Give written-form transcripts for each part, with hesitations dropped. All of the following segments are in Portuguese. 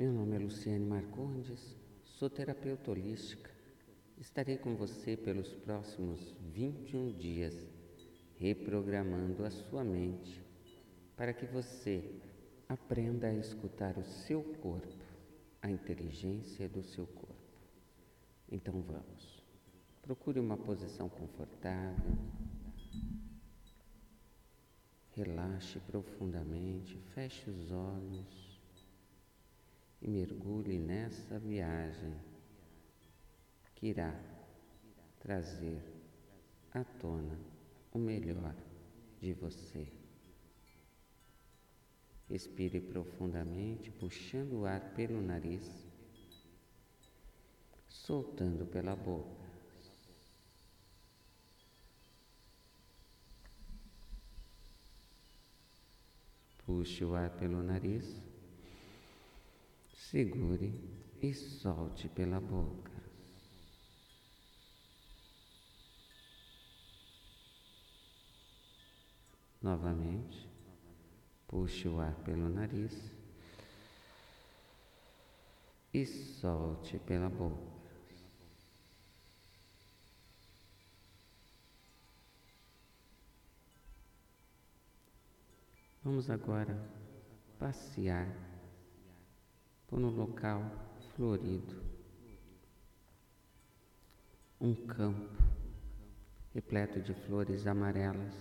Meu nome é Luciane Marcondes, sou terapeuta holística. Estarei com você pelos próximos 21 dias, reprogramando a sua mente para que você aprenda a escutar o seu corpo, a inteligência do seu corpo. Então vamos. Procure uma posição confortável. Relaxe profundamente, feche os olhos e mergulhe nessa viagem que irá trazer à tona o melhor de você. Respire profundamente, puxando o ar pelo nariz, soltando pela boca. Puxe o ar pelo nariz. Segure e solte pela boca. Novamente, puxe o ar pelo nariz e solte pela boca. Vamos agora passear por um local florido, um campo repleto de flores amarelas.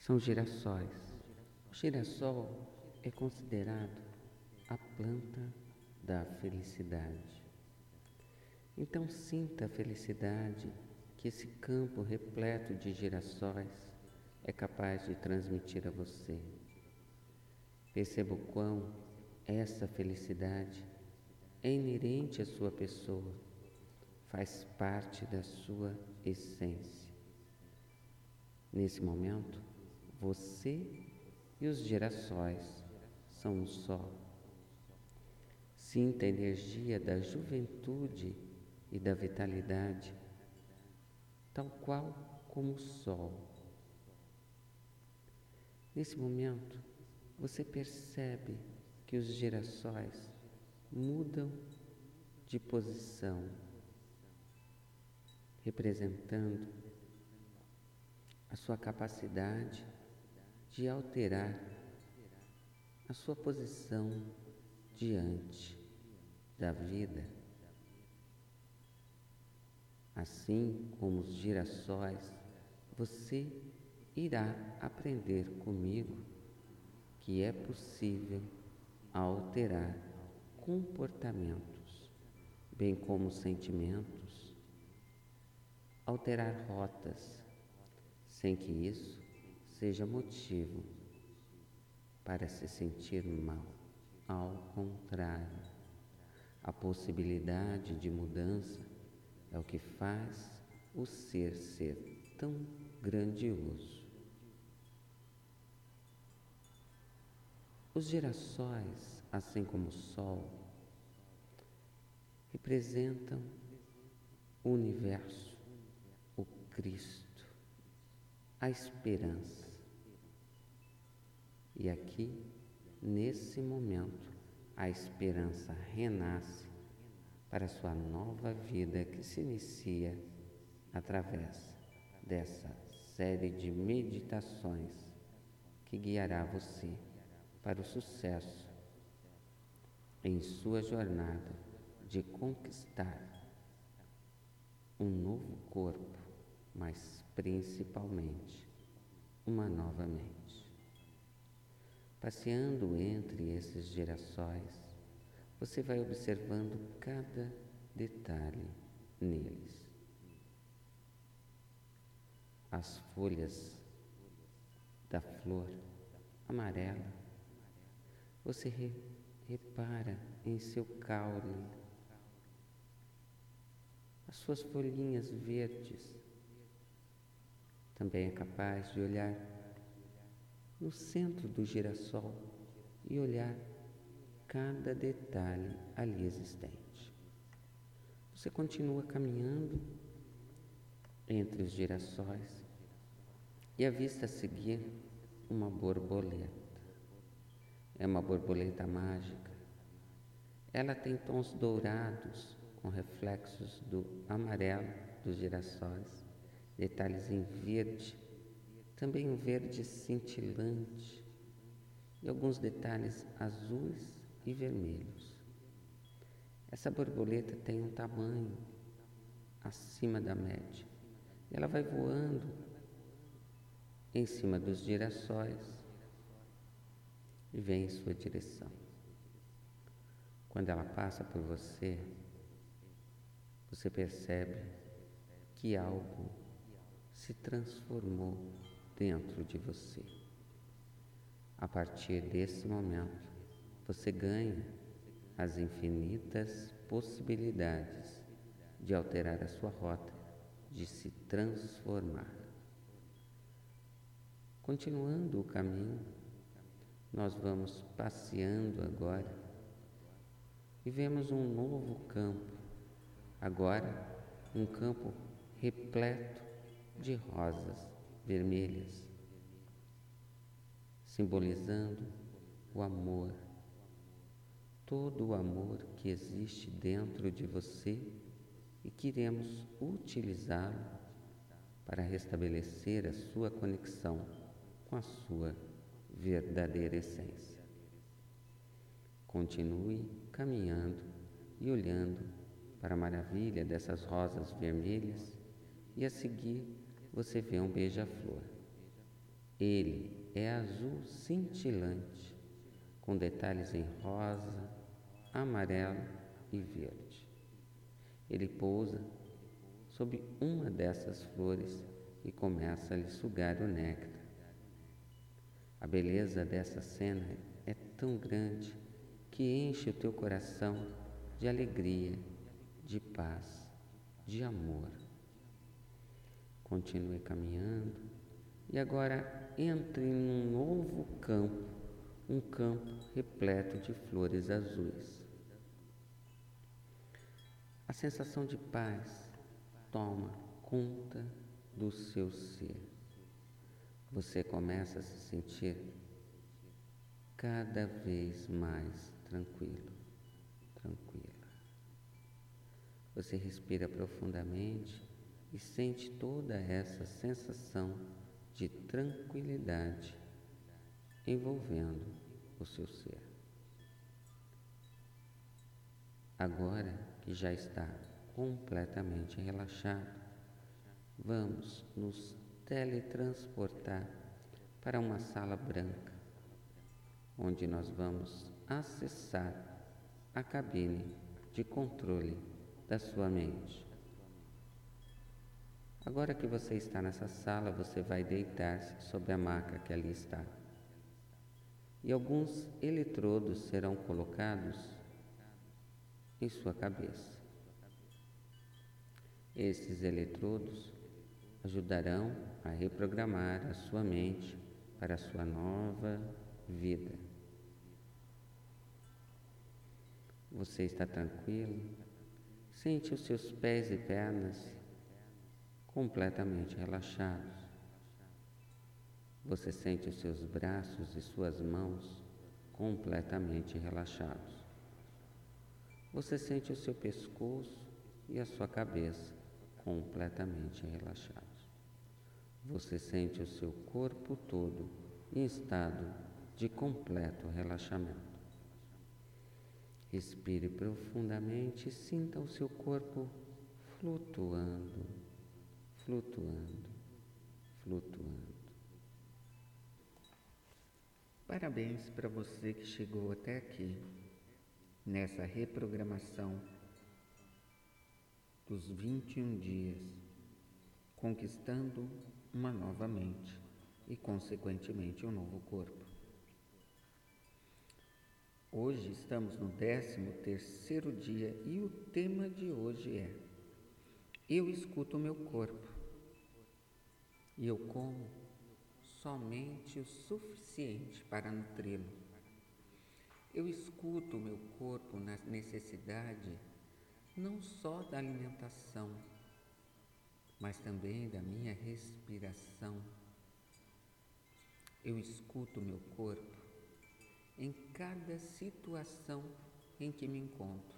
São girassóis. O girassol é considerado a planta da felicidade. Então sinta a felicidade que esse campo repleto de girassóis é capaz de transmitir a você. Perceba o quão essa felicidade é inerente à sua pessoa, faz parte da sua essência. Nesse momento, você e os girassóis são um só. Sinta a energia da juventude e da vitalidade, tal qual como o sol. Nesse momento, você percebe que os girassóis mudam de posição, representando a sua capacidade de alterar a sua posição diante da vida. Assim como os girassóis, você irá aprender comigo que é possível a alterar comportamentos, bem como sentimentos, alterar rotas, sem que isso seja motivo para se sentir mal. Ao contrário, a possibilidade de mudança é o que faz o ser ser tão grandioso. Os girassóis, assim como o sol, representam o universo, o Cristo, a esperança. E aqui, nesse momento, a esperança renasce para a sua nova vida que se inicia através dessa série de meditações que guiará você para o sucesso em sua jornada de conquistar um novo corpo, mas principalmente uma nova mente. Passeando entre esses girassóis, você vai observando cada detalhe neles. As folhas da flor amarela, você repara em seu caule, as suas folhinhas verdes. Também é capaz de olhar no centro do girassol e olhar cada detalhe ali existente. Você continua caminhando entre os girassóis e avista a seguir uma borboleta. É uma borboleta mágica, Ela tem tons dourados com reflexos do amarelo dos girassóis, detalhes em verde, também um verde cintilante e alguns detalhes azuis e vermelhos. Essa borboleta tem um tamanho acima da média. Ela vai voando em cima dos girassóis e vem em sua direção. Quando ela passa por você, você percebe que algo se transformou dentro de você. A partir desse momento, você ganha as infinitas possibilidades de alterar a sua rota, de se transformar. Continuando o caminho, nós vamos passeando agora e vemos um novo campo, agora um campo repleto de rosas vermelhas, simbolizando o amor, todo o amor que existe dentro de você e queremos utilizá-lo para restabelecer a sua conexão com a sua verdadeira essência. Continue caminhando e olhando para a maravilha dessas rosas vermelhas e a seguir você vê um beija-flor. Ele é azul cintilante, com detalhes em rosa, amarelo e verde. Ele pousa sobre uma dessas flores e começa a lhe sugar o néctar. A beleza dessa cena é tão grande que enche o teu coração de alegria, de paz, de amor. Continue caminhando e agora entre em um novo campo, um campo repleto de flores azuis. A sensação de paz toma conta do seu ser. Você começa a se sentir cada vez mais tranquilo, tranquila. Você respira profundamente e sente toda essa sensação de tranquilidade envolvendo o seu ser. Agora que já está completamente relaxado, vamos nos teletransportar para uma sala branca, onde nós vamos acessar a cabine de controle da sua mente. Agora que você está nessa sala, você vai deitar-se sobre a maca que ali está. E alguns eletrodos serão colocados em sua cabeça. Esses eletrodos ajudarão a reprogramar a sua mente para a sua nova vida. Você está tranquilo, sente os seus pés e pernas completamente relaxados. Você sente os seus braços e suas mãos completamente relaxados. Você sente o seu pescoço e a sua cabeça completamente relaxados. Você sente o seu corpo todo em estado de completo relaxamento. Respire profundamente e sinta o seu corpo flutuando, flutuando, flutuando. Parabéns para você que chegou até aqui nessa reprogramação dos 21 dias, conquistando uma nova mente e, consequentemente, um novo corpo. Hoje estamos no 13º dia e o tema de hoje é: eu escuto o meu corpo e eu como somente o suficiente para nutri-lo. Eu escuto o meu corpo na necessidade não só da alimentação, mas também da minha respiração. Eu escuto o meu corpo em cada situação em que me encontro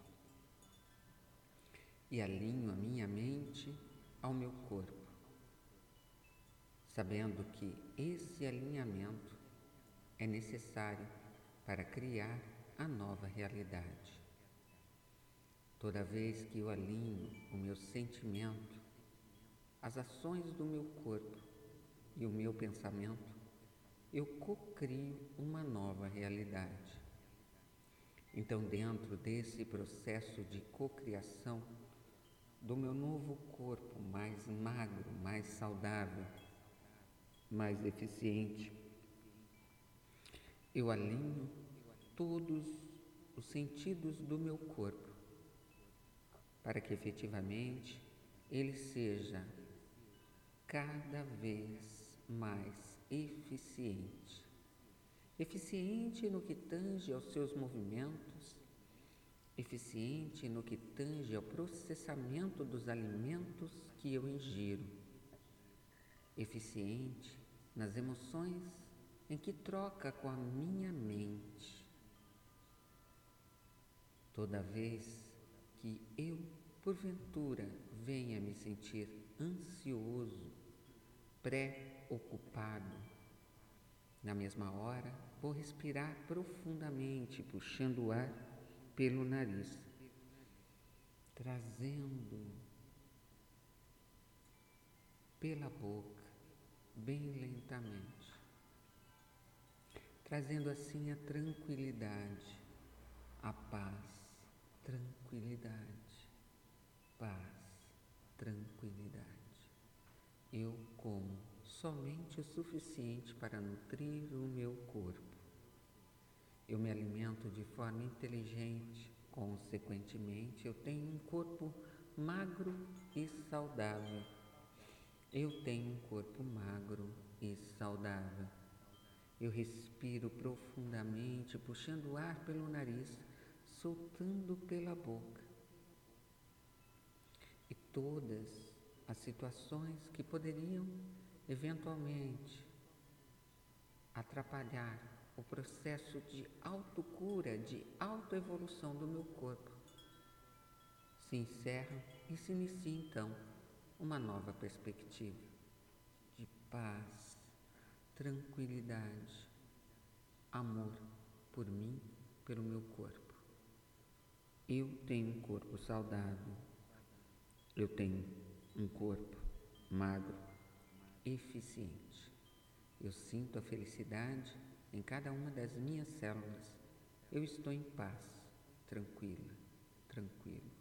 e alinho a minha mente ao meu corpo, sabendo que esse alinhamento é necessário para criar a nova realidade. Toda vez que eu alinho o meu sentimento, as ações do meu corpo e o meu pensamento, eu cocrio uma nova realidade. Então, dentro desse processo de cocriação do meu novo corpo mais magro, mais saudável, mais eficiente, eu alinho todos os sentidos do meu corpo para que efetivamente ele seja cada vez mais eficiente. Eficiente no que tange aos seus movimentos, eficiente no que tange ao processamento dos alimentos que eu ingiro, eficiente nas emoções em que troca com a minha mente. Toda vez que eu, porventura, venha me sentir ansioso, preocupado, na mesma hora, vou respirar profundamente, puxando o ar pelo nariz, trazendo pela boca, bem lentamente, trazendo assim a tranquilidade, a paz, tranquilidade, paz, tranquilidade. Eu como somente o suficiente para nutrir o meu corpo. Eu me alimento de forma inteligente, consequentemente, eu tenho um corpo magro e saudável. Eu tenho um corpo magro e saudável. Eu respiro profundamente, puxando o ar pelo nariz, soltando pela boca. E todas as situações que poderiam, eventualmente, atrapalhar o processo de autocura, de autoevolução do meu corpo, se encerram e se inicia, então, uma nova perspectiva de paz, tranquilidade, amor por mim, pelo meu corpo. Eu tenho um corpo saudável, eu tenho um corpo magro, eficiente. Eu sinto a felicidade em cada uma das minhas células. Eu estou em paz, tranquila, tranquilo.